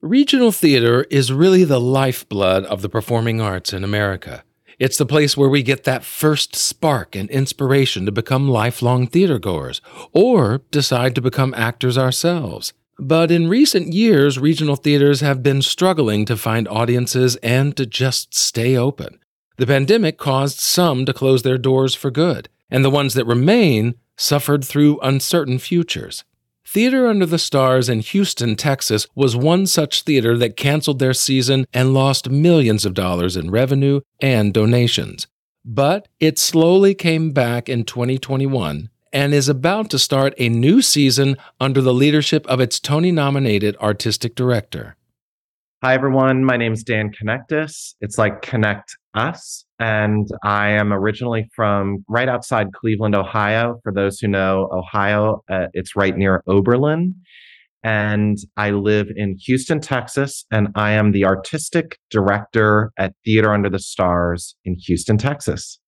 Regional theater is really the lifeblood of the performing arts in America. It's the place where we get that first spark and inspiration to become lifelong theatergoers, or decide to become actors ourselves. But in recent years, regional theaters have been struggling to find audiences and to just stay open. The pandemic caused some to close their doors for good, and the ones that remain suffered through uncertain futures. Theater Under the Stars in Houston, Texas, was one such theater that canceled their season and lost millions of dollars in revenue and donations. But it slowly came back in 2021 and is about to start a new season under the leadership of its Tony-nominated artistic director. Hi, everyone. My name's Dan Knechtges. It's like Connect Us. And I am originally from right outside Cleveland, Ohio. For those who know Ohio, it's right near Oberlin. And I live in Houston, Texas, and I am the artistic director at Theater Under the Stars in Houston, Texas.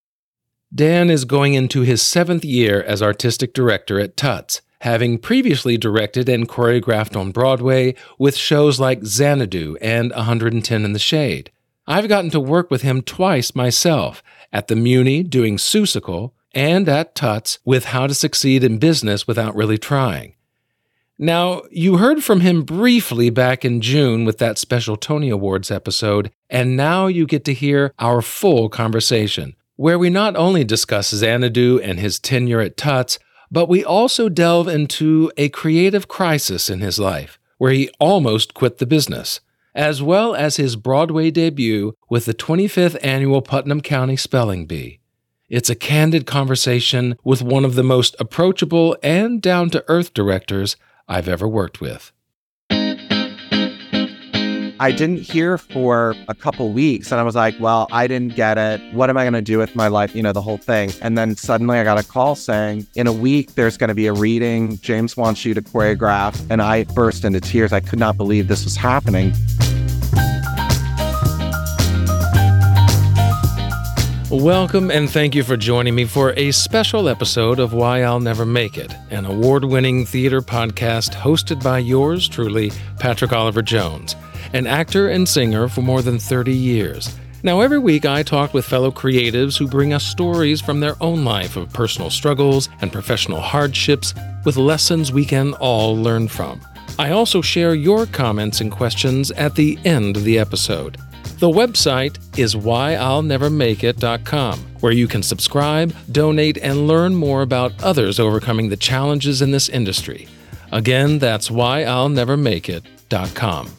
Dan is going into his 7th year as artistic director at TUTS, having previously directed and choreographed on Broadway with shows like Xanadu and 110 in the Shade. I've gotten to work with him twice myself, at the Muni doing Seussical and at TUTS with How to Succeed in Business Without Really Trying. Now, you heard from him briefly back in June with that special Tony Awards episode, and now you get to hear our full conversation, where we not only discuss Xanadu and his tenure at TUTS, but we also delve into a creative crisis in his life, where he almost quit the business, as well as his Broadway debut with the 25th Annual Putnam County Spelling Bee. It's a candid conversation with one of the most approachable and down-to-earth directors I've ever worked with. I didn't hear for a couple weeks, and I was like, well, I didn't get it. What am I going to do with my life? You know, the whole thing. And then suddenly I got a call saying, in a week, there's going to be a reading. James wants you to choreograph. And I burst into tears. I could not believe this was happening. Welcome, and thank you for joining me for a special episode of Why I'll Never Make It, an award-winning theater podcast hosted by yours truly, Patrick Oliver Jones, an actor and singer for more than 30 years. Now, every week I talk with fellow creatives who bring us stories from their own life of personal struggles and professional hardships with lessons we can all learn from. I also share your comments and questions at the end of the episode. The website is whyillnevermakeit.com, where you can subscribe, donate, and learn more about others overcoming the challenges in this industry. Again, that's whyillnevermakeit.com.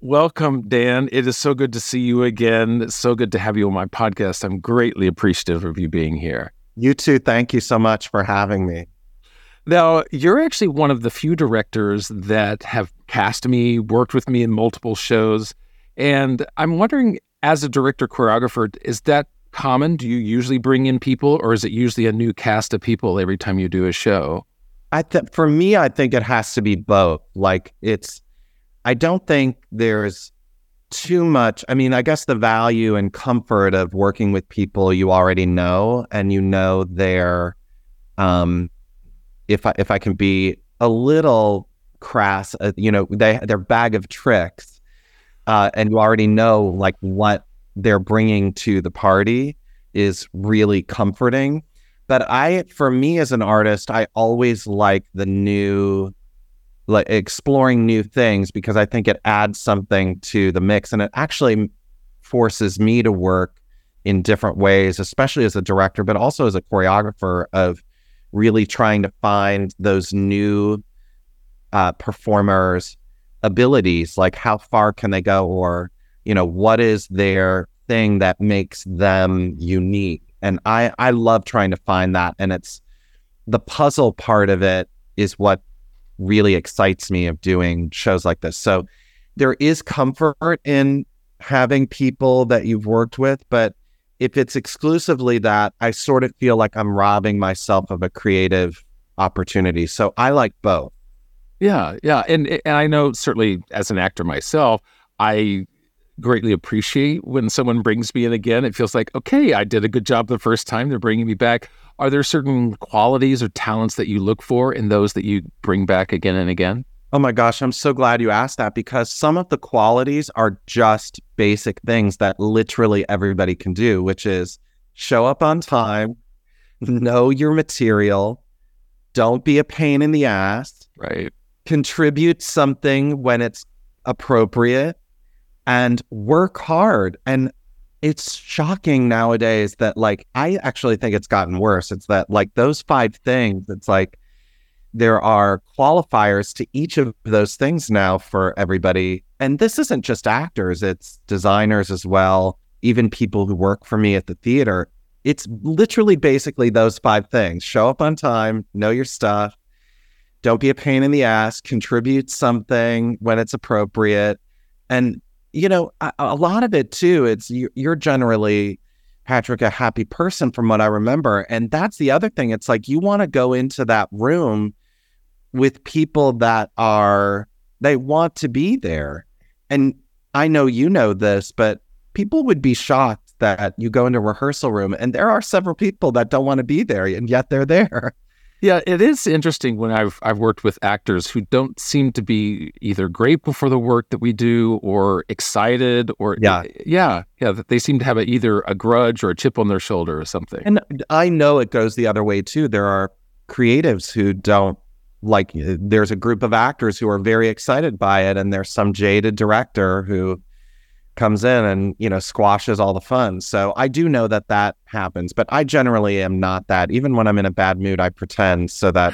Welcome, Dan. It is so good to see you again. It's so good to have you on my podcast. I'm greatly appreciative of you being here. You too. Thank you so much for having me. Now, you're actually one of the few directors that have cast me, worked with me in multiple shows. And I'm wondering, as a director choreographer, is that common? Do you usually bring in people, or is it usually a new cast of people every time you do a show? For me, I think it has to be both. I don't think there's too much. I mean, I guess the value and comfort of working with people you already know, and you know their, if I can be a little crass, their bag of tricks, and you already know like what they're bringing to the party is really comforting. But for me as an artist, I always like the new. Like exploring new things, because I think it adds something to the mix, and it actually forces me to work in different ways, especially as a director, but also as a choreographer, of really trying to find those new performers abilities, like how far can they go, or, you know, what is their thing that makes them unique. And I love trying to find that. And it's the puzzle part of it is what really excites me of doing shows like this. So there is comfort in having people that you've worked with, but if it's exclusively that, I sort of feel like I'm robbing myself of a creative opportunity. So I like both. Yeah. And I know certainly as an actor myself, I greatly appreciate when someone brings me in again. It feels like, okay, I did a good job the first time. They're bringing me back. Are there certain qualities or talents that you look for in those that you bring back again and again? Oh my gosh, I'm so glad you asked that, because some of the qualities are just basic things that literally everybody can do, which is show up on time, know your material, don't be a pain in the ass, right? Contribute something when it's appropriate, and work hard. And it's shocking nowadays that, like, I actually think it's gotten worse. It's that, like, those five things, it's like, there are qualifiers to each of those things now for everybody. And this isn't just actors, it's designers as well, even people who work for me at the theater. It's literally basically those five things. Show up on time, know your stuff, don't be a pain in the ass, contribute something when it's appropriate. And, you know, a lot of it too, it's you're generally, Patrick, a happy person from what I remember. And that's the other thing. It's like you want to go into that room with people that are, they want to be there. And I know you know this, but people would be shocked that you go into a rehearsal room and there are several people that don't want to be there, and yet they're there. Yeah, it is interesting when I've worked with actors who don't seem to be either grateful for the work that we do or excited, or yeah, that they seem to have either a grudge or a chip on their shoulder or something. And I know it goes the other way too. There are creatives who don't like. There's a group of actors who are very excited by it, and there's some jaded director who comes in and, you know, squashes all the fun. So I do know that happens, but I generally am not that. Even when I'm in a bad mood, I pretend so that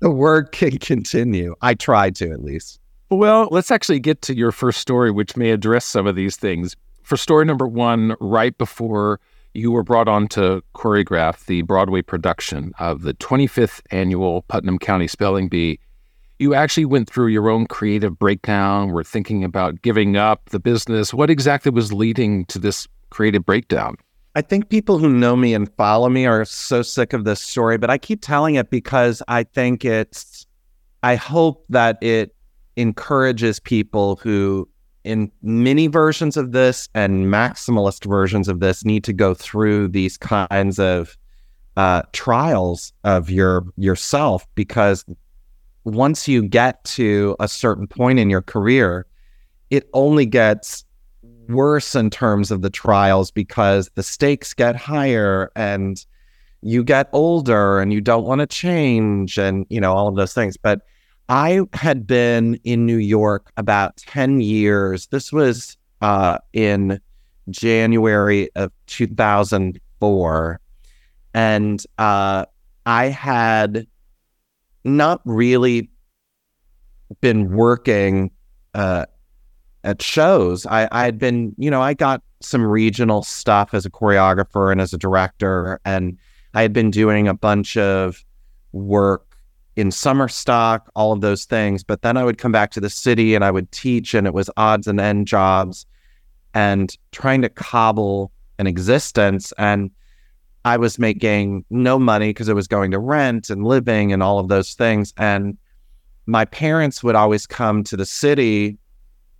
the work can continue. I try to, at least. Well, let's actually get to your first story, which may address some of these things. For story number one, right before you were brought on to choreograph the Broadway production of the 25th Annual Putnam County Spelling Bee, you actually went through your own creative breakdown. We're thinking about giving up the business. What exactly was leading to this creative breakdown? I think people who know me and follow me are so sick of this story, but I keep telling it because I think I hope that it encourages people who, in many versions of this and maximalist versions of this, need to go through these kinds of trials of yourself, because once you get to a certain point in your career, it only gets worse in terms of the trials, because the stakes get higher and you get older and you don't want to change and, you know, all of those things. But I had been in New York about 10 years. This was in January of 2004. And I had not really been working at shows. I had been, you know, I got some regional stuff as a choreographer and as a director, and I had been doing a bunch of work in summer stock, all of those things. But then I would come back to the city and I would teach, and it was odds and end jobs and trying to cobble an existence. And I was making no money because it was going to rent and living and all of those things. And my parents would always come to the city.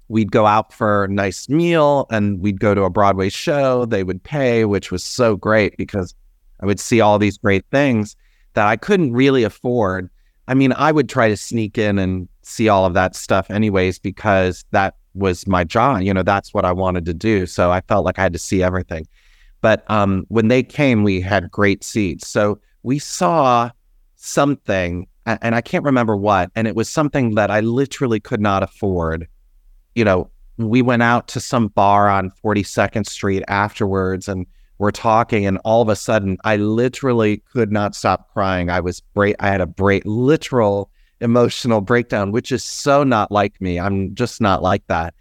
We'd go out for a nice meal and we'd go to a Broadway show. They would pay, which was so great because I would see all these great things that I couldn't really afford. I mean, I would try to sneak in and see all of that stuff anyways, because that was my job. You know, that's what I wanted to do. So I felt like I had to see everything. But when they came, we had great seats. So we saw something, and I can't remember what, and it was something that I literally could not afford. You know, we went out to some bar on 42nd Street afterwards, and we're talking, and all of a sudden, I literally could not stop crying. I had a literal emotional breakdown, which is so not like me. I'm just not like that.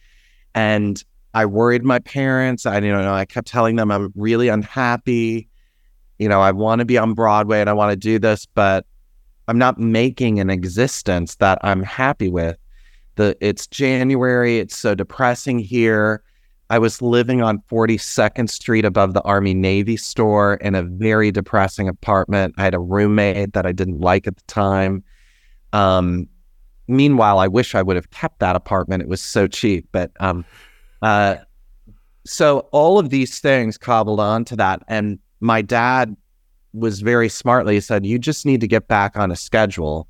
And I worried my parents. I kept telling them I'm really unhappy. I want to be on Broadway and I want to do this, but I'm not making an existence that I'm happy with. It's January. It's so depressing here. I was living on 42nd Street above the Army Navy store in a very depressing apartment. I had a roommate that I didn't like at the time. Meanwhile, I wish I would have kept that apartment. It was so cheap, but so all of these things cobbled onto that. And my dad was very smartly, he said, you just need to get back on a schedule,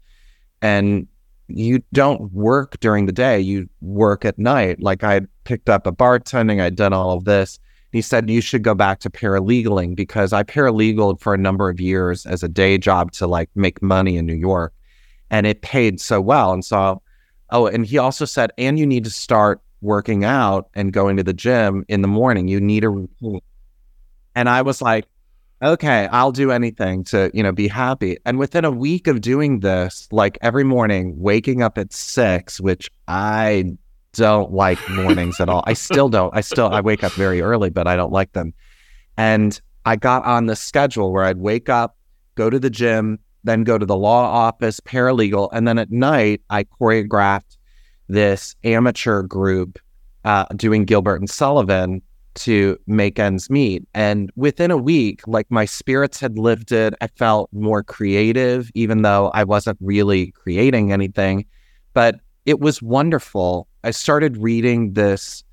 and you don't work during the day. You work at night. Like, I picked up a bartending. I'd done all of this. And he said, you should go back to paralegaling, because I paralegaled for a number of years as a day job to like make money in New York, and it paid so well. And so, and he also said, and you need to start working out and going to the gym in the morning. You need a routine. And I was like, okay, I'll do anything to, be happy. And within a week of doing this, like every morning, waking up at 6, which I don't like mornings at all. I still don't. I wake up very early, but I don't like them. And I got on the schedule where I'd wake up, go to the gym, then go to the law office, paralegal. And then at night, I choreographed this amateur group doing Gilbert and Sullivan to make ends meet. And within a week, like, my spirits had lifted. I felt more creative, even though I wasn't really creating anything, but it was wonderful. I started reading this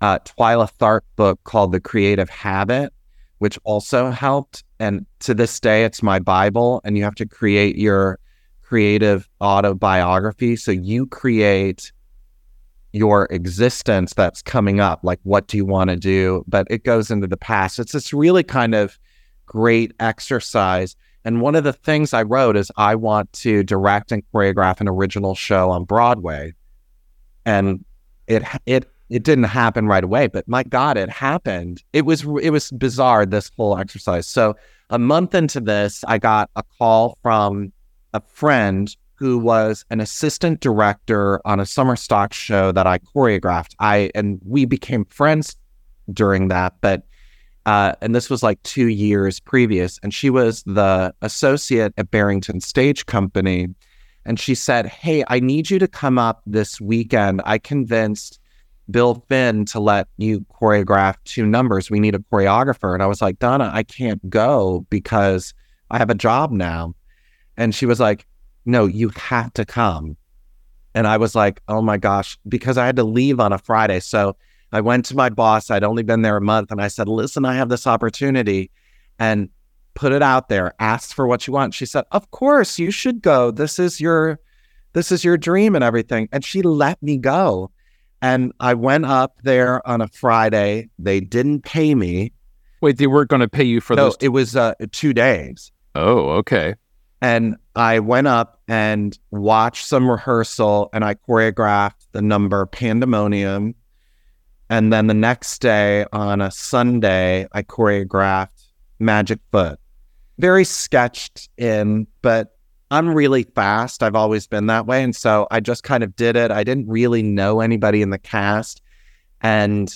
Twyla Tharp book called The Creative Habit, which also helped. And to this day, it's my Bible, and you have to create your creative autobiography. So you create your existence that's coming up, like, what do you want to do? But it goes into the past. It's this really kind of great exercise. And one of the things I wrote is, I want to direct and choreograph an original show on Broadway. And it didn't happen right away, but my God, it happened. It was bizarre, this whole exercise. So a month into this, I got a call from a friend who was an assistant director on a summer stock show that I choreographed. We became friends during that, but and this was like 2 years previous. And she was the associate at Barrington Stage Company. And she said, hey, I need you to come up this weekend. I convinced Bill Finn to let you choreograph 2 numbers. We need a choreographer. And I was like, Donna, I can't go because I have a job now. And she was like, no, you have to come. And I was like, oh my gosh, because I had to leave on a Friday. So I went to my boss. I'd only been there a month. And I said, listen, I have this opportunity, and put it out there. Ask for what you want. She said, of course, you should go. This is your dream and everything. And she let me go. And I went up there on a Friday. They didn't pay me. Wait, they weren't going to pay you for this? No, it was 2 days. Oh, okay. And I went up and watched some rehearsal, and I choreographed the number Pandemonium. And then the next day on a Sunday, I choreographed Magic Foot. Very sketched in, but I'm really fast. I've always been that way. And so I just kind of did it. I didn't really know anybody in the cast, and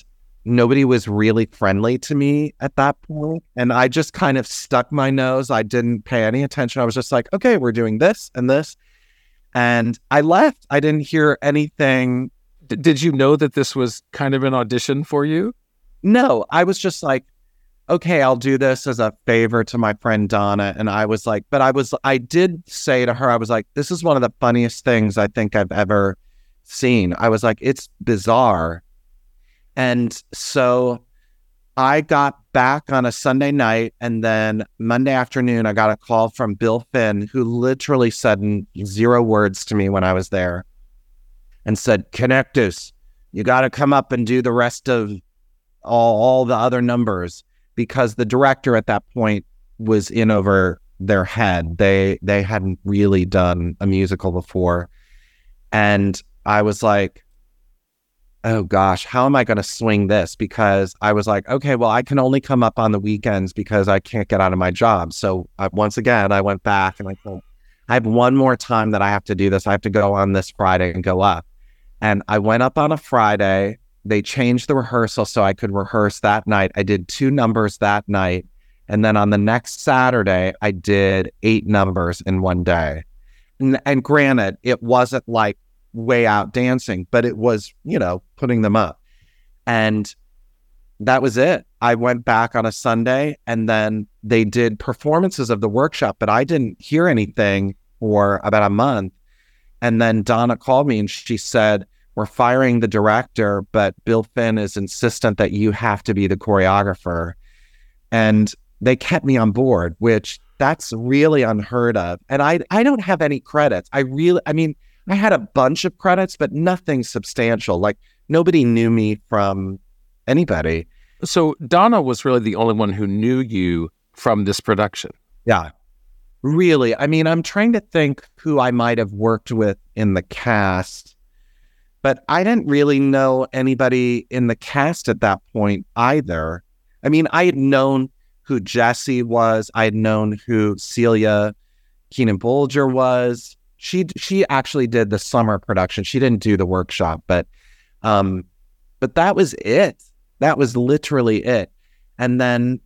nobody was really friendly to me at that point. And I just kind of stuck my nose. I didn't pay any attention. I was just like, okay, we're doing this and this. And I left. I didn't hear anything. Did you know that this was kind of an audition for you? No, I was just like, okay, I'll do this as a favor to my friend Donna. And I was like, I did say to her, I was like, this is one of the funniest things I think I've ever seen. I was like, it's bizarre. And so I got back on a Sunday night, and then Monday afternoon, I got a call from Bill Finn, who literally said 0 words to me when I was there, and said, connect us. You got to come up and do the rest of all the other numbers, because the director at that point was in over their head. They hadn't really done a musical before. And I was like, oh gosh, how am I going to swing this? Because I was like, okay, well, I can only come up on the weekends because I can't get out of my job. So once again, I went back and I thought, I have one more time that I have to do this. I have to go on this Friday and go up. And I went up on a Friday. They changed the rehearsal so I could rehearse that night. I did 2 numbers that night. And then on the next Saturday, I did 8 numbers in one day. And granted, it wasn't like way out dancing, but it was, you know, putting them up. And that was it. I went back on a Sunday, and then they did performances of the workshop, but I didn't hear anything for about a month. And then Donna called me and she said, "We're firing the director, but Bill Finn is insistent that you have to be the choreographer." And they kept me on board, which that's really unheard of. And I don't have any credits. I had a bunch of credits, but nothing substantial. Like, nobody knew me from anybody. So Donna was really the only one who knew you from this production. Yeah, really. I mean, I'm trying to think who I might have worked with in the cast, but I didn't really know anybody in the cast at that point either. I mean, I had known who Jesse was. I had known who Celia Keenan-Bolger was. She actually did the summer production. She didn't do the workshop, but that was it. That was literally it. And then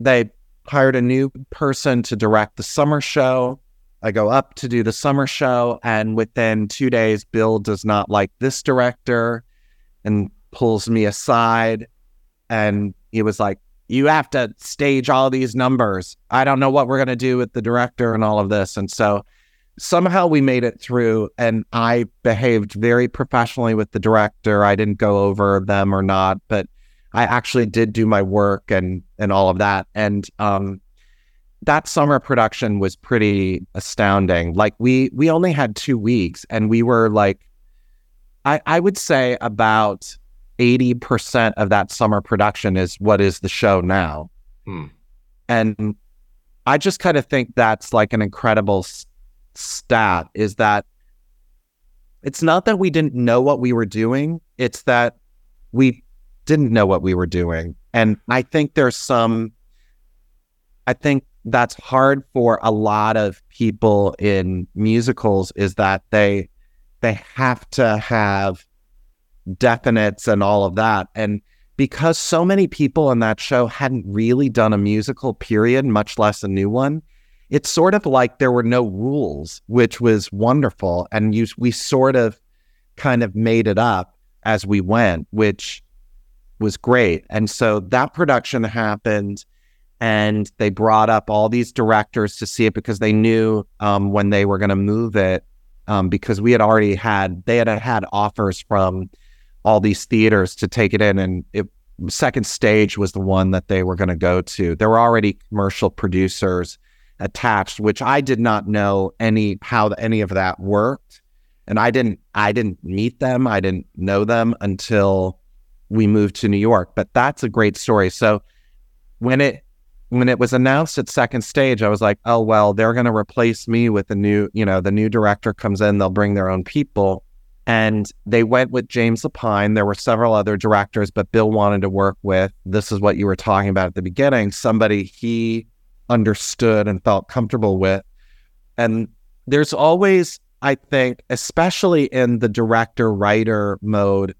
they hired a new person to direct the summer show. I go up to do the summer show, and within 2 days, Bill does not like this director and pulls me aside. And he was like, "You have to stage all these numbers. I don't know what we're going to do with the director and all of this." And so somehow we made it through, and I behaved very professionally with the director. I didn't go over them or not, but I actually did do my work and all of that. And that summer production was pretty astounding. Like, we only had 2 weeks, and we were like, I would say about 80% of that summer production is what is the show now. And I just kind of think that's like an incredible stat, is that it's not that we didn't know what we were doing, it's that we didn't know what we were doing. And I think that's hard for a lot of people in musicals, is that they have to have definites and all of that. And because so many people in that show hadn't really done a musical, period, much less a new one, it's sort of like there were no rules, which was wonderful. And we sort of kind of made it up as we went, which was great. And so that production happened, and they brought up all these directors to see it, because they knew when they were going to move it, because they had offers from all these theaters to take it in. And Second Stage was the one that they were going to go to. There were already commercial producers attached, which I did not know how any of that worked, and I didn't meet them, I didn't know them until we moved to New York. But that's a great story. So when it was announced at Second Stage, I was like, oh well, they're going to replace me with a new, you know, the new director comes in, they'll bring their own people. And they went with James Lapine. There were several other directors, but Bill wanted to work with, this is what you were talking about at the beginning, somebody he understood and felt comfortable with. And there's always, I think, especially in the director-writer mode,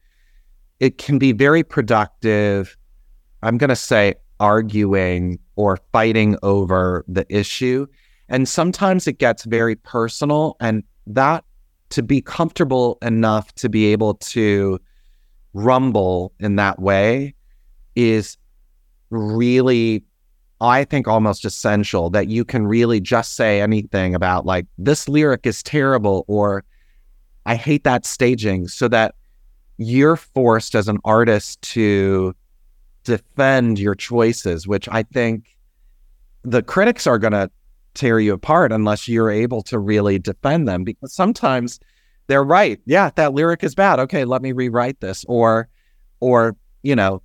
it can be very productive, I'm going to say, arguing or fighting over the issue. And sometimes it gets very personal, and that, to be comfortable enough to be able to rumble in that way is really, I think, almost essential, that you can really just say anything about, like, this lyric is terrible, or I hate that staging, so that you're forced as an artist to defend your choices, which I think the critics are going to tear you apart unless you're able to really defend them, because sometimes they're right. Yeah, that lyric is bad. Okay, let me rewrite this. Or, you know,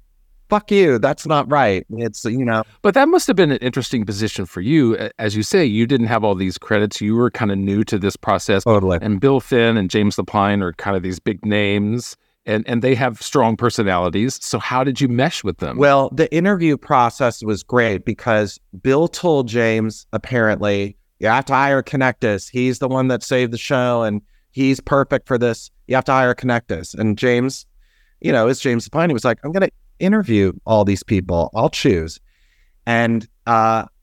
fuck you, that's not right. It's, you know. But that must have been an interesting position for you. As you say, you didn't have all these credits. You were kind of new to this process. Totally. And Bill Finn and James Lapine are kind of these big names, and they have strong personalities. So how did you mesh with them? Well, the interview process was great, because Bill told James, apparently, You have to hire Knechtges. He's the one that saved the show, and he's perfect for this. You have to hire Knechtges. And James, you know, it's James Lapine. He was like, I'm going to interview all these people. I'll choose. And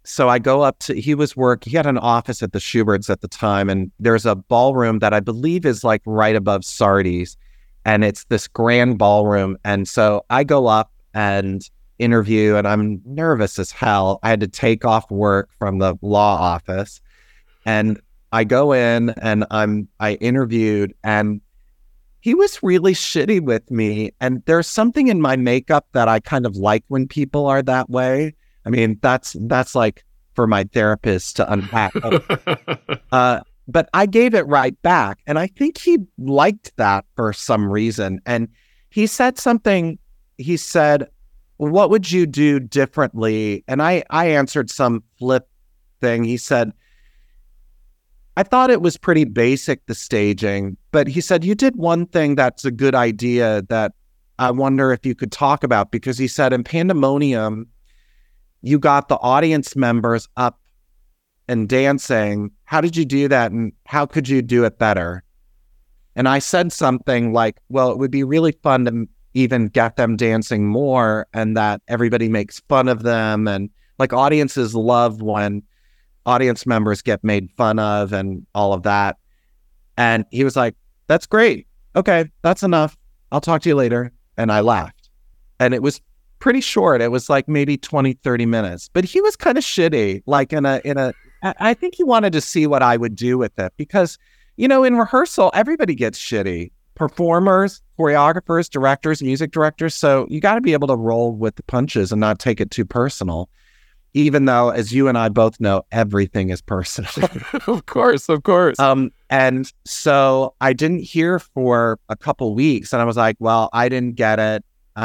so I go up to, he had an office at the Schubert's at the time, and there's a ballroom that I believe is like right above Sardi's, and it's this grand ballroom. And so I go up and interview, and I'm nervous as hell. I had to take off work from the law office, and I go in and I interviewed, and he was really shitty with me. And there's something in my makeup that I kind of like when people are that way. I mean, that's like for my therapist to unpack. But I gave it right back. And I think he liked that for some reason. And he said something, he said, what would you do differently? And I answered some flip thing. He said, I thought it was pretty basic, the staging, but he said, you did one thing that's a good idea that I wonder if you could talk about, because he said in Pandemonium, you got the audience members up and dancing. How did you do that? And how could you do it better? And I said something like, well, it would be really fun to even get them dancing more, and that everybody makes fun of them. And like audiences love when audience members get made fun of and all of that. And he was like, that's great. Okay, that's enough. I'll talk to you later. And I left. And it was pretty short. It was like maybe 20, 30 minutes. But he was kind of shitty. Like I think he wanted to see what I would do with it, because, you know, in rehearsal, everybody gets shitty. Performers, choreographers, directors, music directors. So you got to be able to roll with the punches and not take it too personal, even though, as you and I both know, everything is personal. Of course. And so I didn't hear for a couple weeks, and I was like, well, I didn't get it.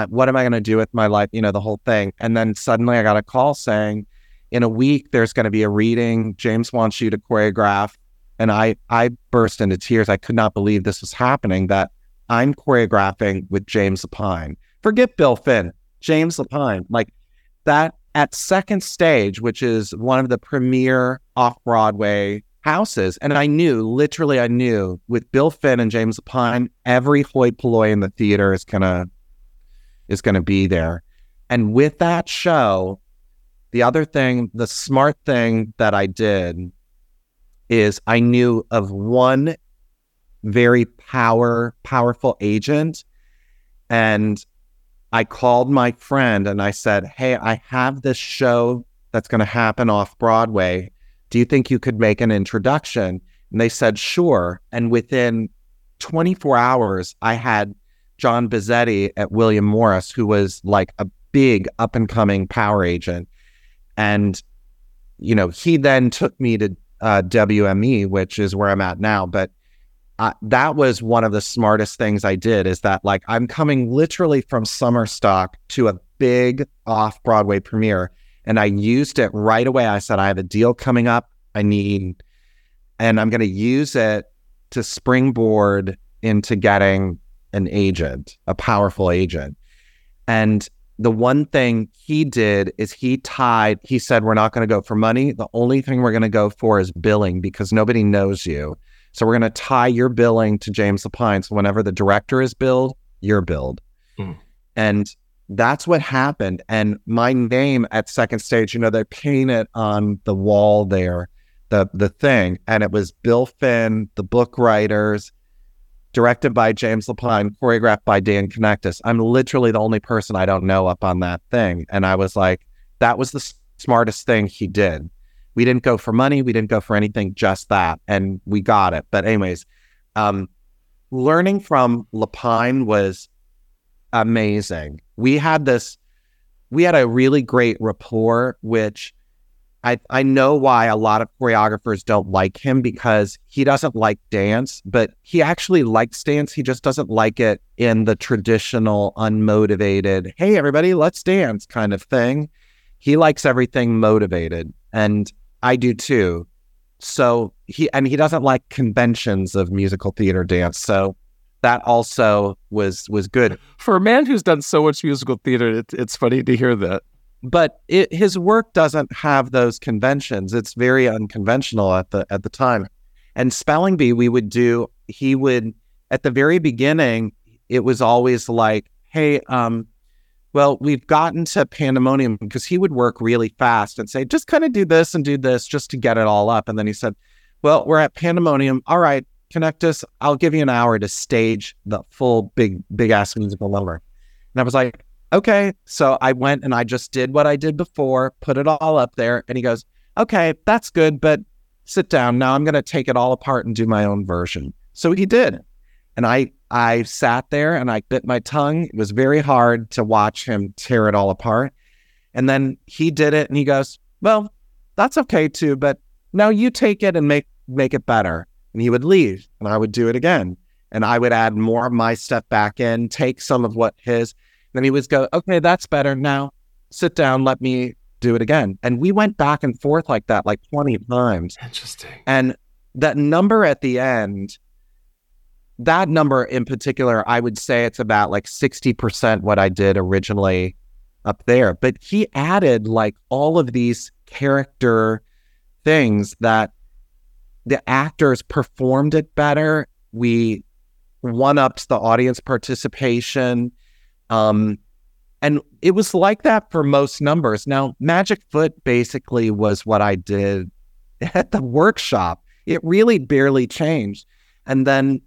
What am I going to do with my life? You know, the whole thing. And then suddenly I got a call saying, in a week, there's going to be a reading. James wants you to choreograph. And I burst into tears. I could not believe this was happening, that I'm choreographing with James Lapine. Forget Bill Finn, James Lapine. Like that at Second Stage, which is one of the premier off-Broadway houses. And I knew with Bill Finn and James Lapine, every hoi polloi in the theater is gonna be there. And with that show, the other thing, the smart thing that I did is I knew of one very powerful agent, and I called my friend and I said, hey, I have this show that's going to happen off Broadway. Do you think you could make an introduction? And they said, sure. And within 24 hours, I had John Bizzetti at William Morris, who was like a big up and coming power agent. And, you know, he then took me to WME, which is where I'm at now. But that was one of the smartest things I did, is that like I'm coming literally from summer stock to a big off-Broadway premiere, and I used it right away. I said, I have a deal coming up, and I'm going to use it to springboard into getting an agent, a powerful agent. And the one thing he did is he said, we're not going to go for money. The only thing we're going to go for is billing, because nobody knows you. So we're going to tie your billing to James Lapine. So whenever the director is billed, you're billed. Mm. And that's what happened. And my name at Second Stage, you know, they paint it on the wall there, the thing. And it was Bill Finn, the book writers, directed by James Lapine, choreographed by Dan Knechtges. I'm literally the only person I don't know up on that thing. And I was like, that was the smartest thing he did. We didn't go for money. We didn't go for anything, just that. And we got it. But anyways, learning from Lapine was amazing. We had a really great rapport, which I know why a lot of choreographers don't like him, because he doesn't like dance, but he actually likes dance. He just doesn't like it in the traditional, unmotivated, hey, everybody, let's dance kind of thing. He likes everything motivated, and I do too. So he doesn't like conventions of musical theater dance. So that also was good. For a man who's done so much musical theater, it's funny to hear that. But his work doesn't have those conventions. It's very unconventional at the time. And Spelling Bee, at the very beginning, it was always like, hey, well, we've gotten to Pandemonium, because he would work really fast and say, just kind of do this and do this just to get it all up. And then he said, well, we're at Pandemonium. All right, connect us. I'll give you an hour to stage the full big ass musical number. And I was like, okay. So I went and I just did what I did before, put it all up there. And he goes, okay, that's good, but sit down. Now I'm going to take it all apart and do my own version. So he did. And I sat there and I bit my tongue. It was very hard to watch him tear it all apart. And then he did it and he goes, well, that's okay too, but now you take it and make it better. And he would leave and I would do it again. And I would add more of my stuff back in, take some of what his, then he would go, okay, that's better. Now sit down, let me do it again. And we went back and forth like that, like 20 times. Interesting. And that number at the end, that number in particular, I would say it's about like 60% what I did originally up there. But he added like all of these character things that the actors performed it better. We one-upped the audience participation. And it was like that for most numbers. Now, Magic Foot basically was what I did at the workshop. It really barely changed. And then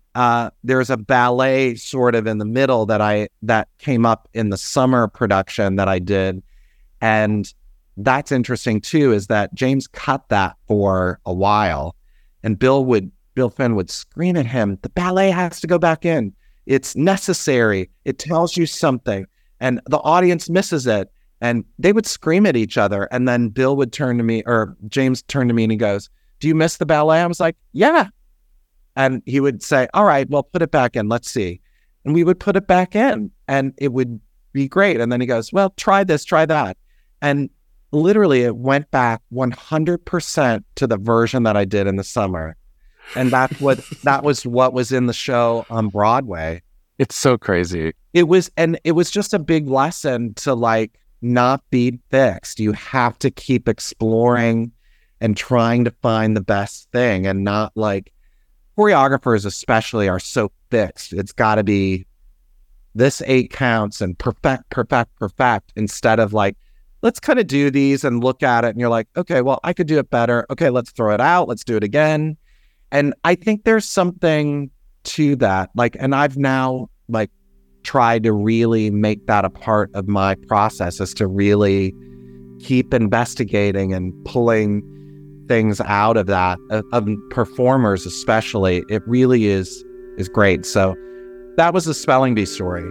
there's a ballet sort of in the middle that came up in the summer production that I did. And that's interesting too, is that James cut that for a while, and Bill Finn would scream at him, the ballet has to go back in. It's necessary. It tells you something. And the audience misses it. And they would scream at each other. And then Bill would turn to me, or James turned to me and he goes, do you miss the ballet? I was like, yeah. And he would say, all right, well, put it back in. Let's see. And we would put it back in and it would be great. And then he goes, well, try this, try that. And literally it went back 100% to the version that I did in the summer. And that was what was in the show on Broadway. It's so crazy. It was just a big lesson to like not be fixed. You have to keep exploring and trying to find the best thing, and not like choreographers especially are so fixed. It's got to be this 8 counts and perfect, instead of like, let's kind of do these and look at it. And you're like, okay, well, I could do it better. Okay, let's throw it out. Let's do it again. And I think there's something to that. Like, and I've now like tried to really make that a part of my process, is to really keep investigating and pulling things out of that, of performers especially. It really is great. So that was the Spelling Bee story.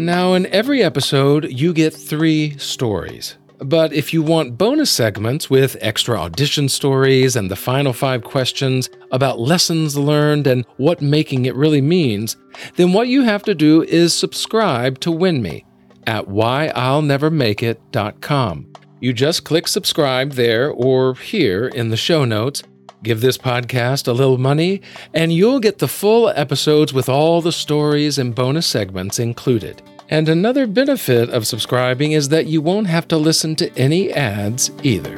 Now, in every episode, you get 3 stories. But if you want bonus segments with extra audition stories and the final 5 questions about lessons learned and what making it really means, then what you have to do is subscribe to Win Me at whyillnevermakeit.com. You just click subscribe there or here in the show notes, give this podcast a little money, and you'll get the full episodes with all the stories and bonus segments included. And another benefit of subscribing is that you won't have to listen to any ads either.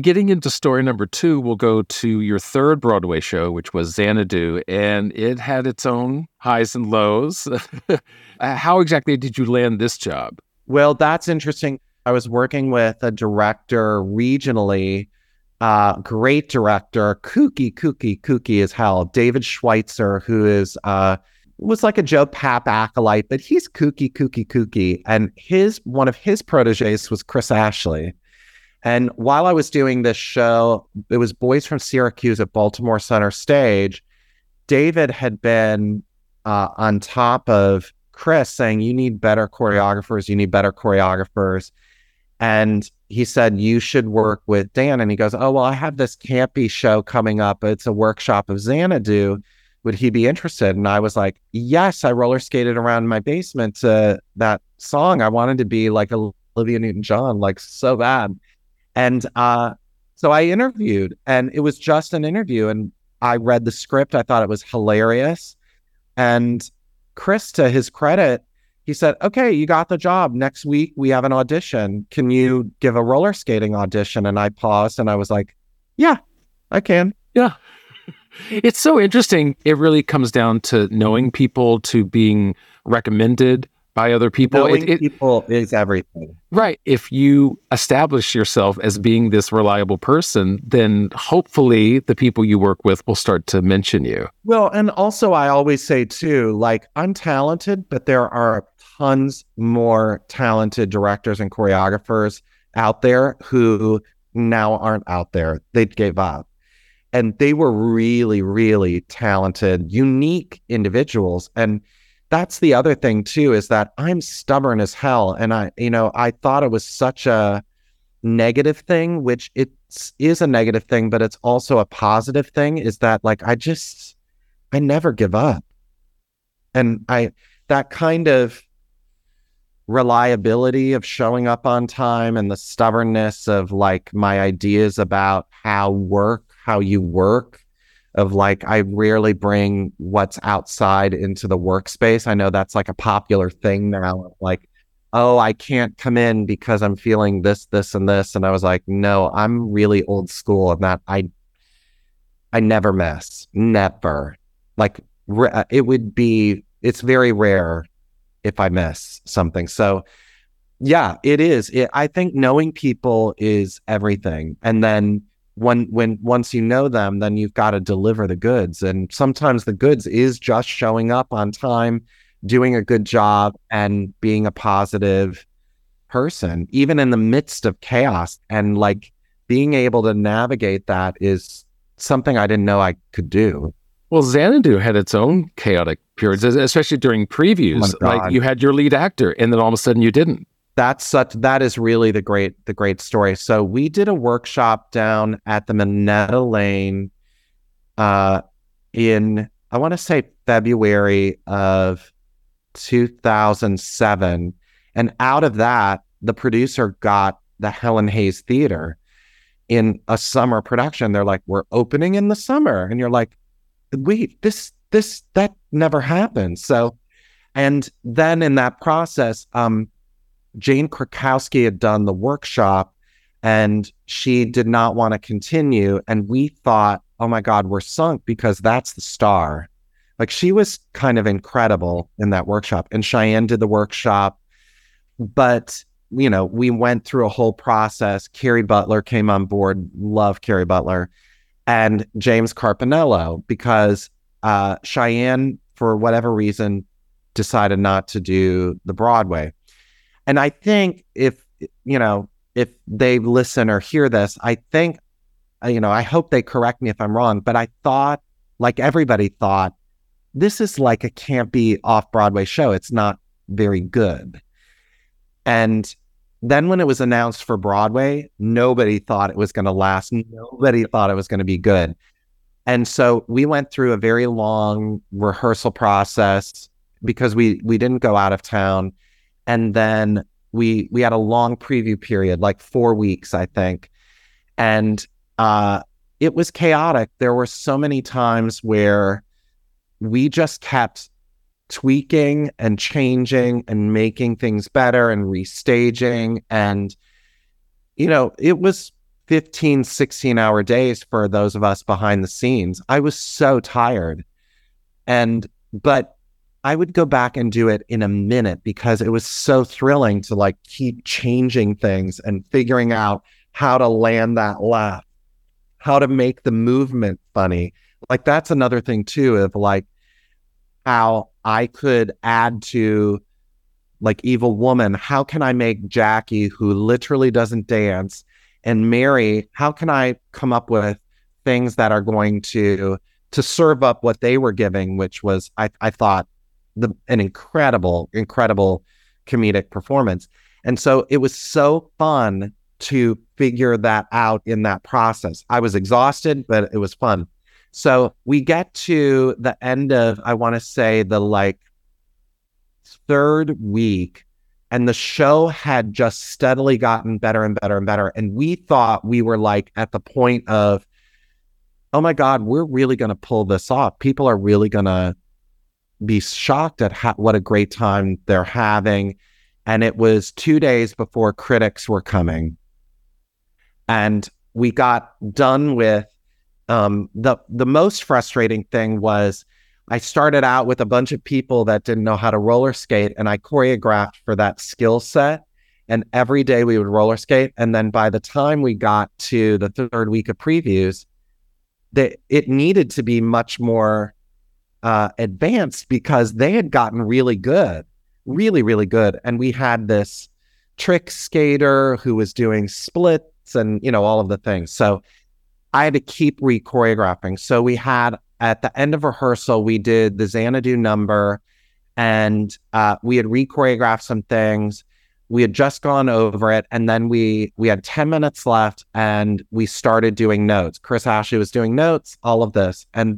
Getting into story number 2, we'll go to your 3rd Broadway show, which was Xanadu, and it had its own highs and lows. How exactly did you land this job? Well, that's interesting. I was working with a director regionally, great director, kooky as hell, David Schweitzer, who was like a Joe Papp acolyte, but he's kooky. And one of his proteges was Chris Ashley. And while I was doing this show, it was Boys from Syracuse at Baltimore Center Stage. David had been on top of Chris saying, you need better choreographers. And he said, you should work with Dan. And he goes, oh, well, I have this campy show coming up. It's a workshop of Xanadu. Would he be interested? And I was like, yes. I roller skated around my basement to that song. I wanted to be like Olivia Newton-John, like so bad. And so I interviewed, and it was just an interview. And I read the script. I thought it was hilarious. And Chris, to his credit, he said, okay, you got the job. Next week, we have an audition. Can you give a roller skating audition? And I paused and I was like, yeah, I can. Yeah. It's so interesting. It really comes down to knowing people, to being recommended by other people. Knowing people is everything. Right. If you establish yourself as being this reliable person, then hopefully the people you work with will start to mention you. Well, and also I always say too, like, I'm talented, but there are tons more talented directors and choreographers out there who now aren't out there. They gave up. And they were really, really talented, unique individuals. And that's the other thing too, is that I'm stubborn as hell. And I thought it was such a negative thing, which it is a negative thing, but it's also a positive thing, is that like, I never give up. And that kind of reliability of showing up on time and the stubbornness of like my ideas about how you work, of like, I rarely bring what's outside into the workspace. I know that's like a popular thing now, of like, oh, I can't come in because I'm feeling this, this, and this. And I was like, no, I'm really old school in that I never mess, never. Like it's very rare if I miss something. So yeah, it is. I think knowing people is everything. And then once you know them, then you've got to deliver the goods. And sometimes the goods is just showing up on time, doing a good job, and being a positive person, even in the midst of chaos. And like being able to navigate that is something I didn't know I could do. Well, Xanadu had its own chaotic periods, especially during previews. Oh, like you had your lead actor and then all of a sudden you didn't. That is really the great story. So we did a workshop down at the Minetta Lane in, I want to say, February of 2007. And out of that, the producer got the Helen Hayes Theater in a summer production. They're like, we're opening in the summer. And you're like, wait, that never happened. So, and then in that process, Jane Krakowski had done the workshop and she did not want to continue. And we thought, oh my God, we're sunk, because that's the star. Like, she was kind of incredible in that workshop, and Cheyenne did the workshop. But, you know, we went through a whole process. Carrie Butler came on board, love Carrie Butler, and James Carpinello, because Cheyenne, for whatever reason, decided not to do the Broadway. And I think if they listen or hear this, I think, I hope they correct me if I'm wrong, but I thought, like everybody thought, this is like a campy off-Broadway show. It's not very good. And then when it was announced for Broadway, nobody thought it was going to last. Nobody thought it was going to be good. And so we went through a very long rehearsal process, because we didn't go out of town. And then we had a long preview period, like 4 weeks, I think. And it was chaotic. There were so many times where we just kept tweaking and changing and making things better and restaging. And, it was 15, 16-hour days for those of us behind the scenes. I was so tired. But I would go back and do it in a minute, because it was so thrilling to like keep changing things and figuring out how to land that laugh, how to make the movement funny. Like, that's another thing too, of like how I could add to like Evil Woman. How can I make Jackie, who literally doesn't dance, and Mary, how can I come up with things that are going to serve up what they were giving, which was, I thought, an incredible, incredible comedic performance. And so it was so fun to figure that out in that process. I was exhausted, but it was fun. So we get to the end of, I want to say, the like third week, and the show had just steadily gotten better and better and better. And we thought we were like at the point of, oh my God, we're really going to pull this off. People are really going to be shocked at what a great time they're having. And it was 2 days before critics were coming. And we got done with, the most frustrating thing was I started out with a bunch of people that didn't know how to roller skate, and I choreographed for that skill set. And every day we would roller skate. And then by the time we got to the third week of previews, it needed to be much more advanced because they had gotten really good, really, really good. And we had this trick skater who was doing splits and, you know, all of the things. So I had to keep re-choreographing. So we had, at the end of rehearsal, we did the Xanadu number, and we had re-choreographed some things. We had just gone over it, and then we had 10 minutes left, and we started doing notes. Chris Ashley was doing notes, all of this. And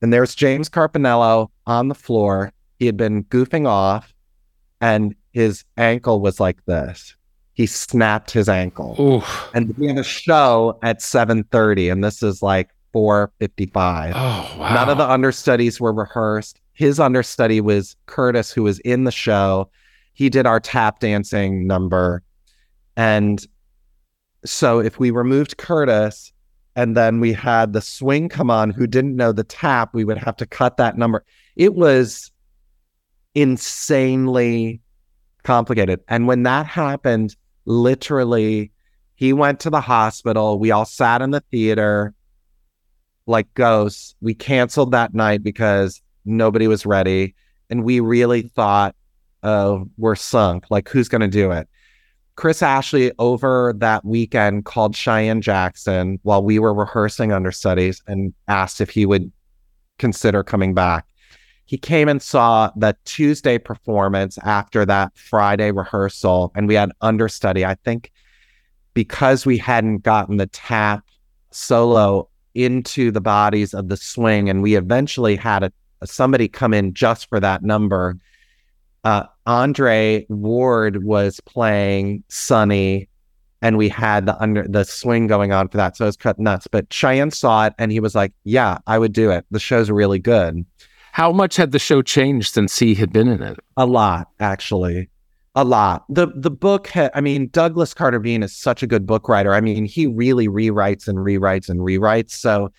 there's James Carpinello on the floor. He had been goofing off, and his ankle was like this. He snapped his ankle. Oof. And we had a show at 7:30, and this is like 4:55. Oh, wow. None of the understudies were rehearsed. His understudy was Curtis, who was in the show. He did our tap dancing number. And so if we removed Curtis and then we had the swing come on who didn't know the tap, we would have to cut that number. It was insanely complicated. And when that happened, literally, he went to the hospital. We all sat in the theater like ghosts. We canceled that night because nobody was ready. And we really thought, we're sunk. Like, who's going to do it? Chris Ashley, over that weekend, called Cheyenne Jackson while we were rehearsing understudies and asked if he would consider coming back. He came and saw the Tuesday performance after that Friday rehearsal, and we had understudy. I think because we hadn't gotten the tap solo into the bodies of the swing, and we eventually had somebody come in just for that number. Andre Ward was playing Sonny, and we had the swing going on for that. So it was cut nuts. But Cheyenne saw it, and he was like, yeah, I would do it. The show's really good. How much had the show changed since he had been in it? A lot, actually. A lot. The book, Douglas Carter Bean is such a good book writer. I mean, he really rewrites and rewrites and rewrites. So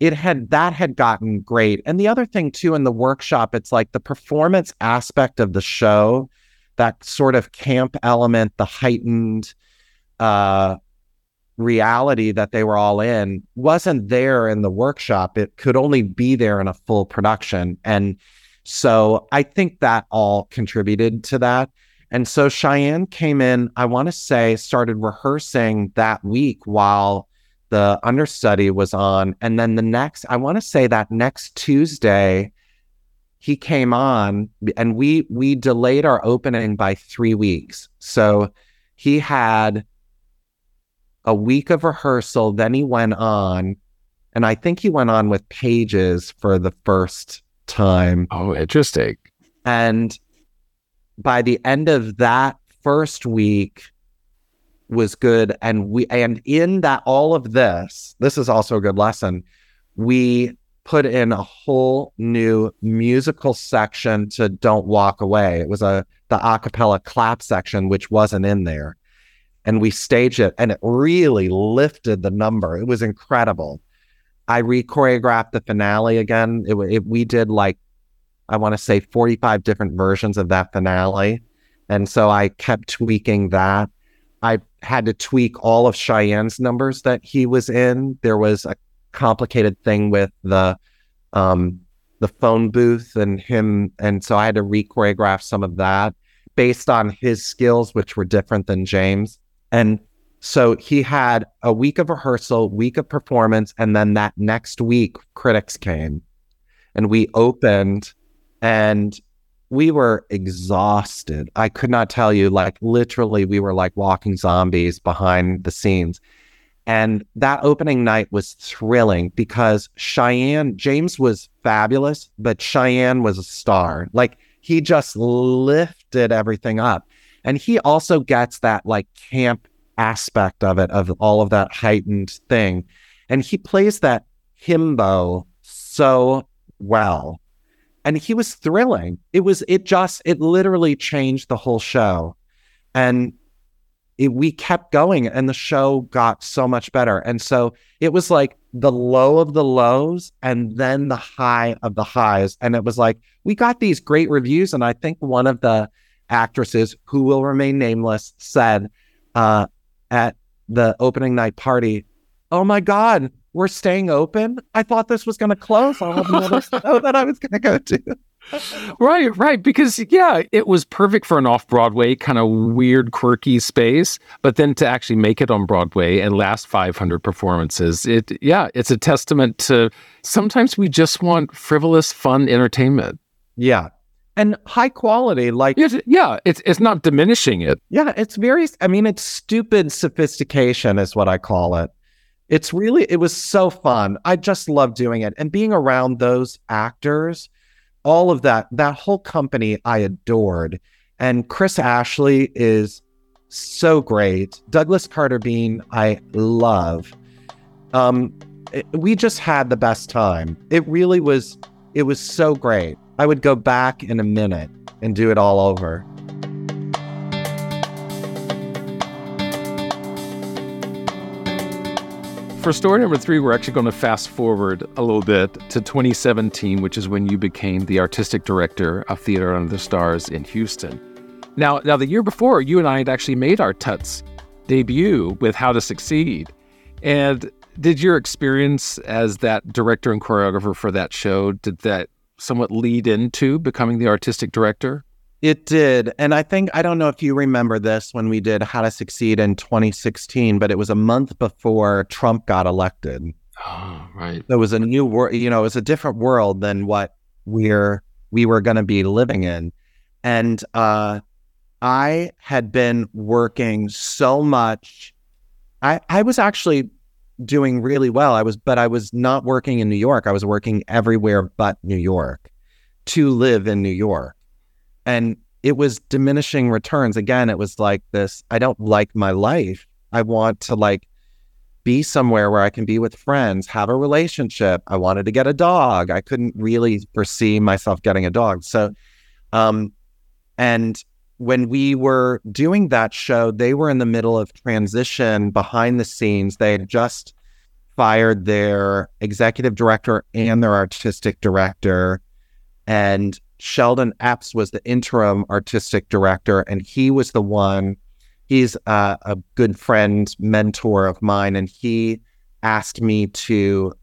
it had gotten great. And the other thing too, in the workshop, it's like the performance aspect of the show, that sort of camp element, the heightened reality that they were all in, wasn't there in the workshop. It could only be there in a full production. And so I think that all contributed to that. And so Cheyenne came in, I want to say, started rehearsing that week while the understudy was on. And then that next Tuesday, he came on, and we delayed our opening by 3 weeks. So he had a week of rehearsal, then he went on, and I think he went on with Pages for the first time. Oh, interesting. And by the end of that first week, was good. And in that, all of this is also a good lesson. We put in a whole new musical section to Don't Walk Away. It was the a cappella clap section, which wasn't in there. And we staged it, and it really lifted the number. It was incredible. I re-choreographed the finale again. We did, like, I want to say 45 different versions of that finale. And so I kept tweaking that. I had to tweak all of Cheyenne's numbers that he was in. There was a complicated thing with the phone booth and him. And so I had to re-choreograph some of that based on his skills, which were different than James. And so he had a week of rehearsal, week of performance, and then that next week, critics came. And we opened, and we were exhausted. I could not tell you, like, literally, we were like walking zombies behind the scenes. And that opening night was thrilling because James was fabulous, but Cheyenne was a star. Like, he just lifted everything up. And he also gets that, like, camp aspect of it, of all of that heightened thing. And he plays that himbo so well. And he was thrilling. It literally changed the whole show. And we kept going and the show got so much better. And so it was like the low of the lows and then the high of the highs. And it was like, we got these great reviews. And I think one of the actresses who will remain nameless said at the opening night party, "Oh my God, we're staying open? I thought this was going to close. I have another show that I was going to go to." Right. Because, yeah, it was perfect for an off-Broadway kind of weird, quirky space. But then to actually make it on Broadway and last 500 performances, it's a testament to sometimes we just want frivolous, fun entertainment. Yeah. And high quality, like... Yeah, it's not diminishing it. Yeah, it's very... I mean, it's stupid sophistication is what I call it. It's really... It was so fun. I just love doing it. And being around those actors... All of that whole company I adored. And Chris Ashley is so great. Douglas Carter Bean, I love. We just had the best time. It was so great. I would go back in a minute and do it all over. For story number 3, we're actually going to fast forward a little bit to 2017, which is when you became the artistic director of Theater Under the Stars in Houston. Now the year before, you and I had actually made our Tuts debut with How to Succeed. And did your experience as that director and choreographer for that show, did that somewhat lead into becoming the artistic director? It did. And I don't know if you remember this when we did How to Succeed in 2016, but it was a month before Trump got elected. Oh, right. It was a new world, it was a different world than what we were going to be living in. And I had been working so much. I was actually doing really well. I was not working in New York. I was working everywhere but New York to live in New York. And it was diminishing returns. Again, it was like this, I don't like my life. I want to be somewhere where I can be with friends, have a relationship. I wanted to get a dog. I couldn't really foresee myself getting a dog. So, and when we were doing that show, they were in the middle of transition behind the scenes. They had just fired their executive director and their artistic director. And Sheldon Epps was the interim artistic director, and he was the one, he's a good friend, mentor of mine, and he asked me to,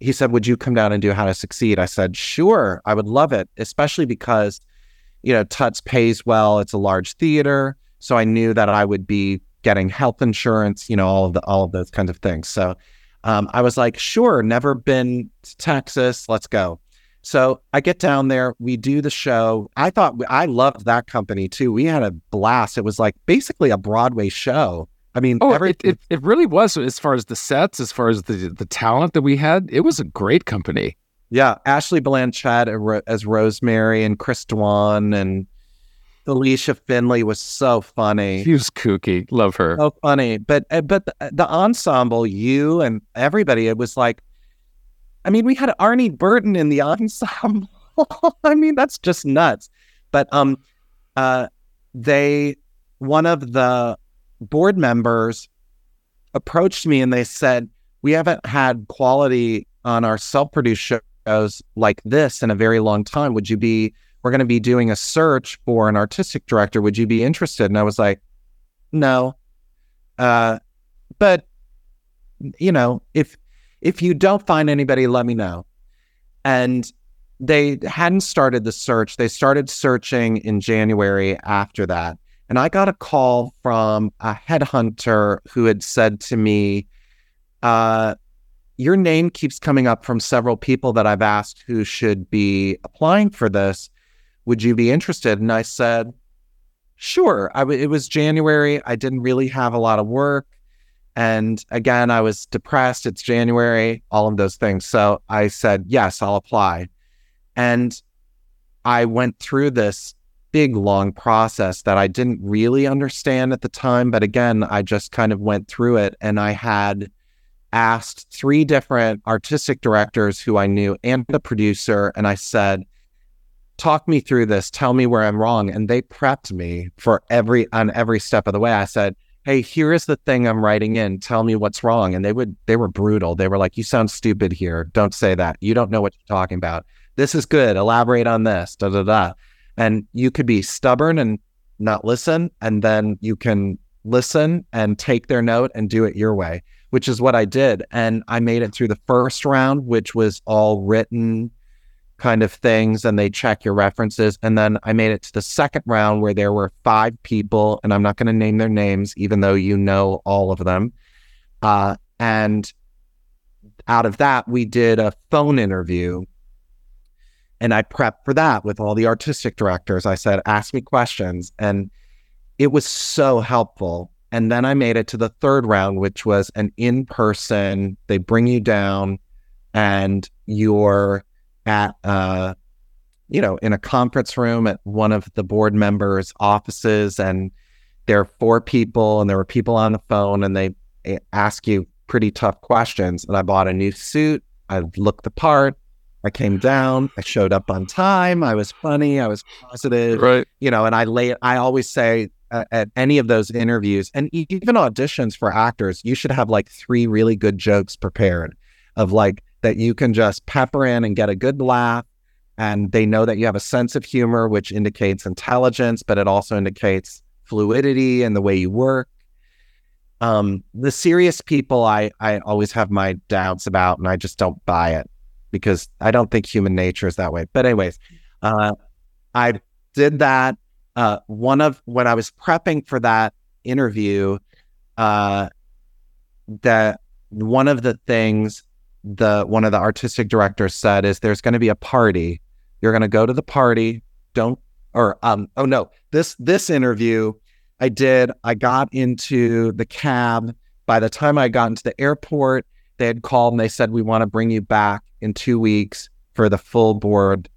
he said, "Would you come down and do How to Succeed?" I said, "Sure, I would love it," especially because, Tuts pays well, it's a large theater, so I knew that I would be getting health insurance, all of those kinds of things. So I was like, "Sure, never been to Texas, let's go." So I get down there, we do the show. I loved that company too. We had a blast. It was like basically a Broadway show. I mean, it really was, as far as the sets, as far as the talent that we had, it was a great company. Yeah. Ashley Blanchett as Rosemary and Chris Dwan and Alicia Finley was so funny. She was kooky. Love her. So funny. But the ensemble, you and everybody, it was like, I mean, we had Arnie Burton in the ensemble. I mean, that's just nuts. But one of the board members approached me and they said, "We haven't had quality on our self-produced shows like this in a very long time. We're going to be doing a search for an artistic director. Would you be interested?" And I was like, "No. But, if you don't find anybody, let me know." And they hadn't started the search. They started searching in January after that. And I got a call from a headhunter who had said to me, "Your name keeps coming up from several people that I've asked who should be applying for this. Would you be interested?" And I said, "Sure." It was January. I didn't really have a lot of work. And again, I was depressed. It's January, all of those things. So I said, "Yes, I'll apply." And I went through this big, long process that I didn't really understand at the time. But again, I just kind of went through it. And I had asked three different artistic directors who I knew and the producer, and I said, talk me through this, tell me where I'm wrong. And they prepped me for every step of the way. I said, hey, here is the thing I'm writing in, tell me what's wrong. And they were brutal. They were like, you sound stupid here, don't say that, you don't know what you're talking about, this is good, elaborate on this, da da da. And you could be stubborn and not listen, and then you can listen and take their note and do it your way, which is what I did. And I made it through the first round, which was all written kind of things, and they check your references. And then I made it to the second round, where there were five people, and I'm not going to name their names, even though you know all of them. And out of that, we did a phone interview, and I prepped for that with all the artistic directors. I said, ask me questions, and it was so helpful. And then I made it to the third round, which was an in-person, they bring you down and you're at, in a conference room at one of the board members' offices, and there are four people, and there were people on the phone, and they ask you pretty tough questions. And I bought a new suit, I looked the part, I came down, I showed up on time, I was funny, I was positive, right? And I always say, at any of those interviews and even auditions for actors, you should have like three really good jokes prepared of like that you can just pepper in and get a good laugh. And they know that you have a sense of humor, which indicates intelligence, but it also indicates fluidity in the way you work. The serious people, I always have my doubts about, and I just don't buy it because I don't think human nature is that way. But anyways, I did that. When I was prepping for that interview, that one of the things one of the artistic directors said is, there's going to be a party. You're going to go to the party. This interview I did, I got into the cab. By the time I got into the airport, they had called and they said, we want to bring you back in 2 weeks for the full board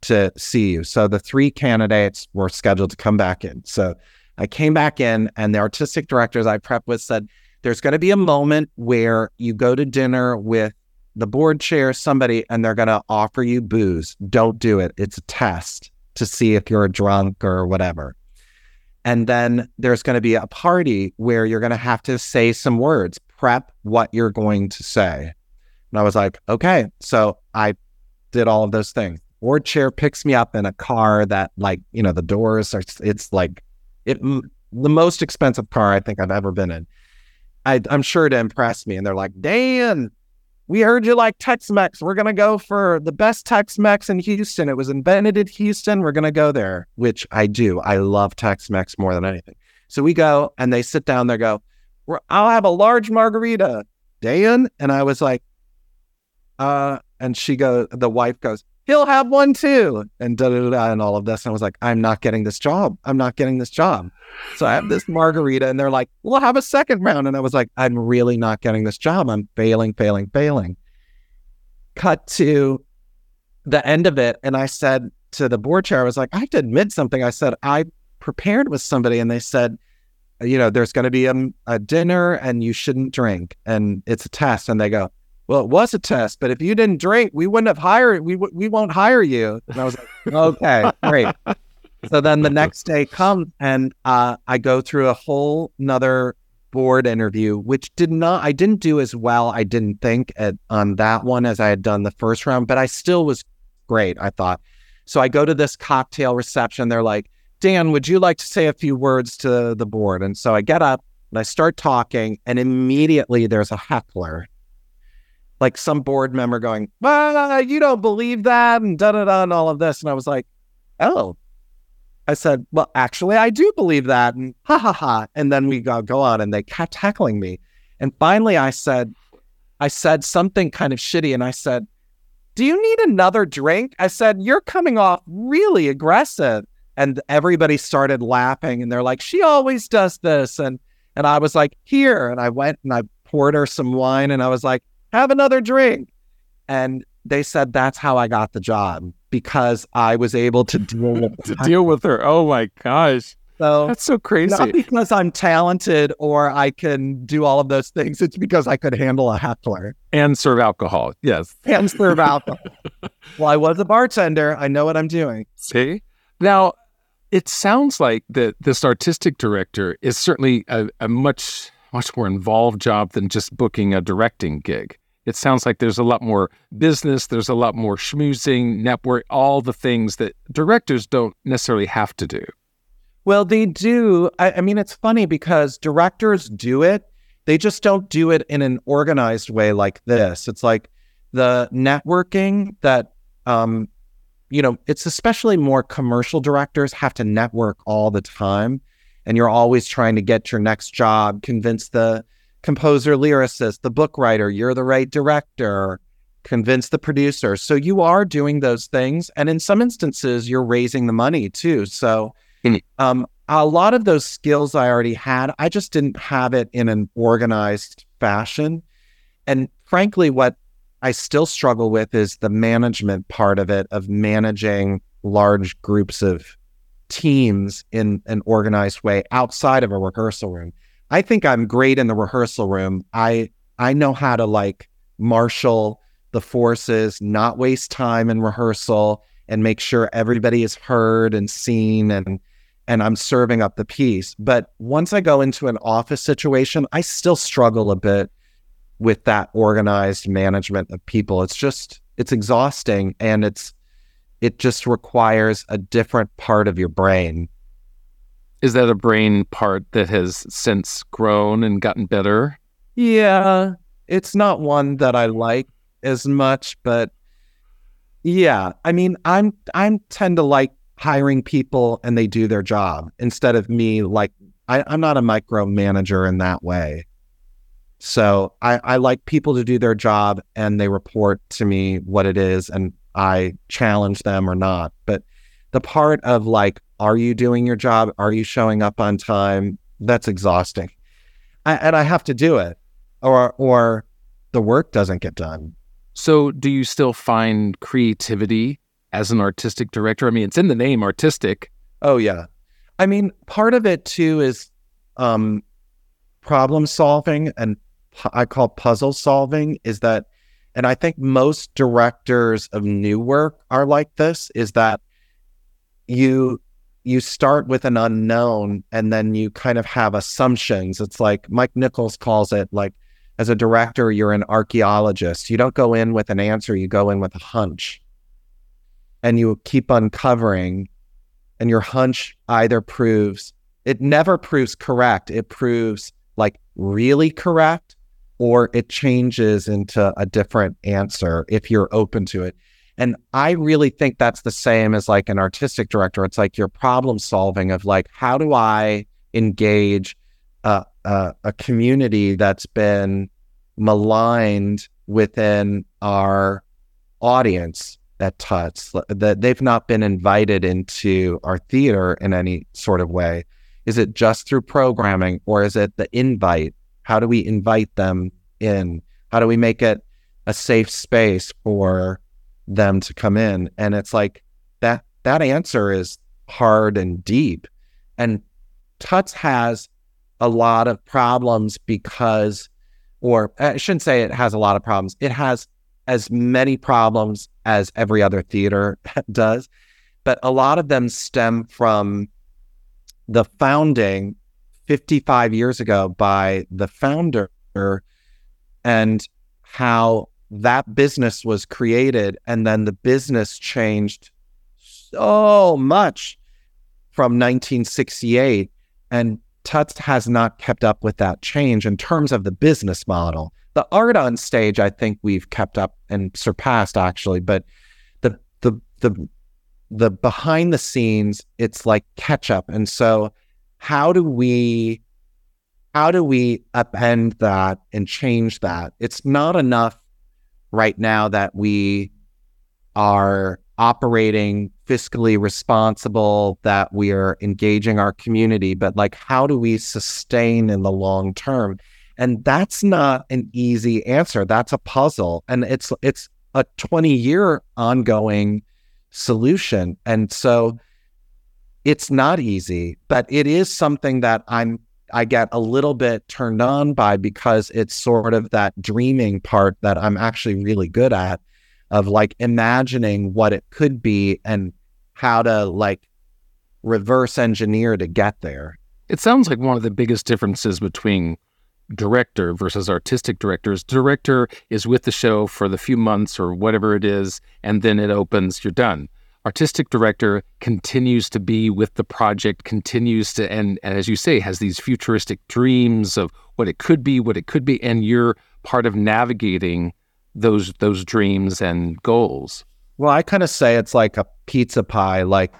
to see you. So the three candidates were scheduled to come back in. So I came back in, and the artistic directors I prepped with said, there's going to be a moment where you go to dinner with the board chair, somebody, and they're going to offer you booze. Don't do it. It's a test to see if you're a drunk or whatever. And then there's going to be a party where you're going to have to say some words, prep what you're going to say. And I was like, okay. So I did all of those things. Board chair picks me up in a car that, the doors are, the most expensive car I think I've ever been in. I'm sure to impress me. And they're like, Dan, we heard you like Tex-Mex. We're going to go for the best Tex-Mex in Houston. It was invented in Houston. We're going to go there, which I do. I love Tex-Mex more than anything. So we go, and they sit down. They go, I'll have a large margarita, Dan. And I was like, and the wife goes, he'll have one too, and da da da, and all of this. And I was like, I'm not getting this job. So I have this margarita, and they're like, we'll have a second round. And I was like, I'm really not getting this job. I'm failing. Cut to the end of it, and I said to the board chair, I was like, I have to admit something. I said, I prepared with somebody, and they said, there's going to be a dinner, and you shouldn't drink, and it's a test. And they go, well, it was a test, but if you didn't drink, we wouldn't have hired, we won't hire you. And I was like, okay, great. So then the next day comes, and I go through a whole nother board interview, which I didn't do as well, I didn't think, on that one as I had done the first round, but I still was great, I thought. So I go to this cocktail reception. They're like, Dan, would you like to say a few words to the board? And so I get up and I start talking, and immediately there's a heckler. Like some board member going, you don't believe that, and da-da-da, and all of this. And I was like, oh. I said, well, actually, I do believe that, and ha-ha-ha. And then we go on, and they kept heckling me. And finally, I said something kind of shitty, and I said, do you need another drink? I said, you're coming off really aggressive. And everybody started laughing, and they're like, she always does this. And I was like, here. And I went, and I poured her some wine, and I was like, have another drink. And they said, that's how I got the job, because I was able to deal with her. Oh my gosh. So that's so crazy. Not because I'm talented or I can do all of those things. It's because I could handle a heckler. And serve alcohol. Yes. And serve alcohol. Well, I was a bartender. I know what I'm doing. See? Now, it sounds like that this artistic director is certainly a much, much more involved job than just booking a directing gig. It sounds like there's a lot more business, there's a lot more schmoozing, network, all the things that directors don't necessarily have to do. Well, they do. I mean, it's funny because directors do it. They just don't do it in an organized way like this. It's like the networking that, it's especially more commercial directors have to network all the time. And you're always trying to get your next job, convince the composer, lyricist, the book writer, you're the right director, convince the producer. So you are doing those things. And in some instances, you're raising the money too. So a lot of those skills I already had, I just didn't have it in an organized fashion. And frankly, what I still struggle with is the management part of it, of managing large groups of teams in an organized way outside of a rehearsal room. I think I'm great in the rehearsal room. I know how to marshal the forces, not waste time in rehearsal, and make sure everybody is heard and seen, and I'm serving up the piece. But once I go into an office situation, I still struggle a bit with that organized management of people. It's exhausting, and it just requires a different part of your brain. Is that a brain part that has since grown and gotten better? Yeah, it's not one that I like as much, but yeah, I mean, I'm tend to like hiring people and they do their job instead of me. I'm not a micromanager in that way. So I like people to do their job and they report to me what it is and I challenge them or not. But the part of are you doing your job? Are you showing up on time? That's exhausting. And I have to do it or the work doesn't get done. So do you still find creativity as an artistic director? I mean, it's in the name, artistic. Oh, yeah. I mean, part of it, too, is problem solving, and I call puzzle solving, is that, and I think most directors of new work are like this, is that you start with an unknown and then you kind of have assumptions. It's like Mike Nichols calls it, as a director, you're an archaeologist. You don't go in with an answer. You go in with a hunch. And you keep uncovering. And your hunch never proves correct. It proves really correct, or it changes into a different answer if you're open to it. And I really think that's the same as an artistic director. It's your problem solving of how do I engage a community that's been maligned within our audience at Tuts, that they've not been invited into our theater in any sort of way. Is it just through programming, or is it the invite? How do we invite them in? How do we make it a safe space for them to come in? And it's that answer is hard and deep. And Tuts has a lot of problems or I shouldn't say it has a lot of problems. It has as many problems as every other theater does, but a lot of them stem from the founding 55 years ago by the founder and how that business was created. And then the business changed so much from 1968, and Tuts has not kept up with that change in terms of the business model. The art on stage, I think we've kept up and surpassed, actually, but the behind the scenes, it's catch up. And so how do we upend that and change that? It's not enough right now that we are operating fiscally responsible, that we are engaging our community, but how do we sustain in the long term? And that's not an easy answer. That's a puzzle, and it's a 20-year ongoing solution. And so It's not easy, but it is something that I get a little bit turned on by, because it's sort of that dreaming part that I'm actually really good at, of like imagining what it could be and how to like reverse engineer to get there. It sounds like one of the biggest differences between director versus artistic directors. Director is with the show for the few months or whatever it is, and then it opens, you're done. Artistic director continues to be with the project, continues to, and as you say, has these futuristic dreams of what it could be, and you're part of navigating those dreams and goals. Well, I kind of say it's like a pizza pie. Like,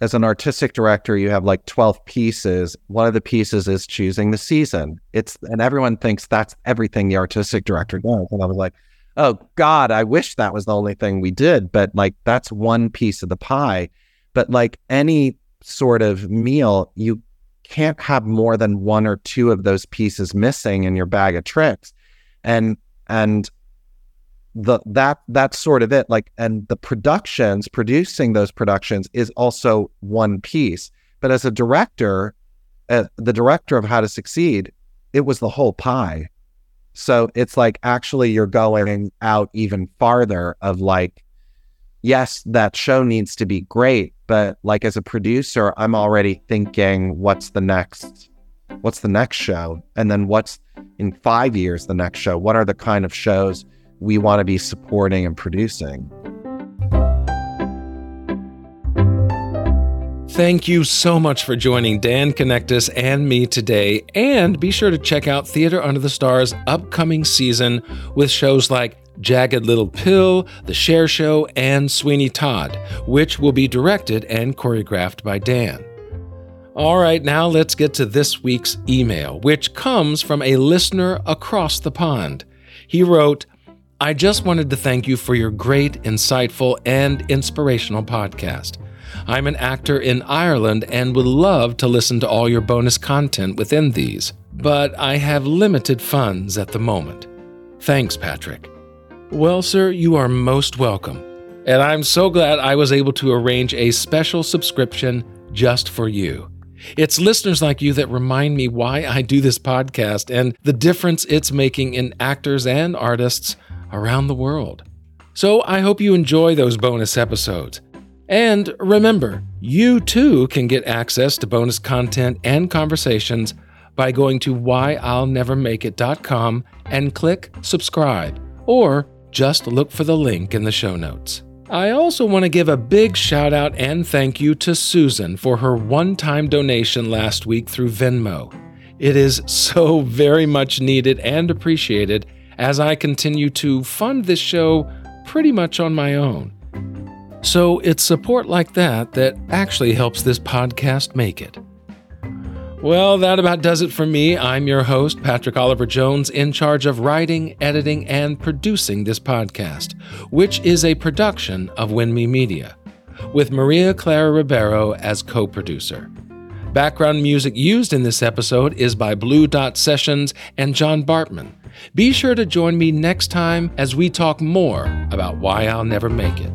as an artistic director, you have like 12 pieces. One of the pieces is choosing the season. And everyone thinks that's everything the artistic director does. And I was like, oh God, I wish that was the only thing we did. But like, that's one piece of the pie. But like any sort of meal, you can't have more than one or two of those pieces missing in your bag of tricks. And that's sort of it. Like, and the producing those productions is also one piece. But as a director, the director of How to Succeed, it was the whole pie. So it's like, actually you're going out even farther of like, yes, that show needs to be great, but like as a producer, I'm already thinking, what's the next show? And then what's in 5 years, the next show? What are the kind of shows we want to be supporting and producing? Thank you so much for joining Dan Knechtges and me today. And be sure to check out Theater Under the Stars' upcoming season with shows like Jagged Little Pill, The Cher Show, and Sweeney Todd, which will be directed and choreographed by Dan. All right, now let's get to this week's email, which comes from a listener across the pond. He wrote, I just wanted to thank you for your great, insightful, and inspirational podcast. I'm an actor in Ireland and would love to listen to all your bonus content within these, but I have limited funds at the moment. Thanks, Patrick. Well, sir, you are most welcome. And I'm so glad I was able to arrange a special subscription just for you. It's listeners like you that remind me why I do this podcast and the difference it's making in actors and artists around the world. So I hope you enjoy those bonus episodes. And remember, you too can get access to bonus content and conversations by going to whyillnevermakeit.com and click subscribe, or just look for the link in the show notes. I also want to give a big shout out and thank you to Susan for her one-time donation last week through Venmo. It is so very much needed and appreciated, as I continue to fund this show pretty much on my own. So it's support like that actually helps this podcast make it. Well, that about does it for me. I'm your host, Patrick Oliver Jones, in charge of writing, editing, and producing this podcast, which is a production of WinMe Media, with Maria Clara Ribeiro as co-producer. Background music used in this episode is by Blue Dot Sessions and John Bartman. Be sure to join me next time as we talk more about why I'll never make it.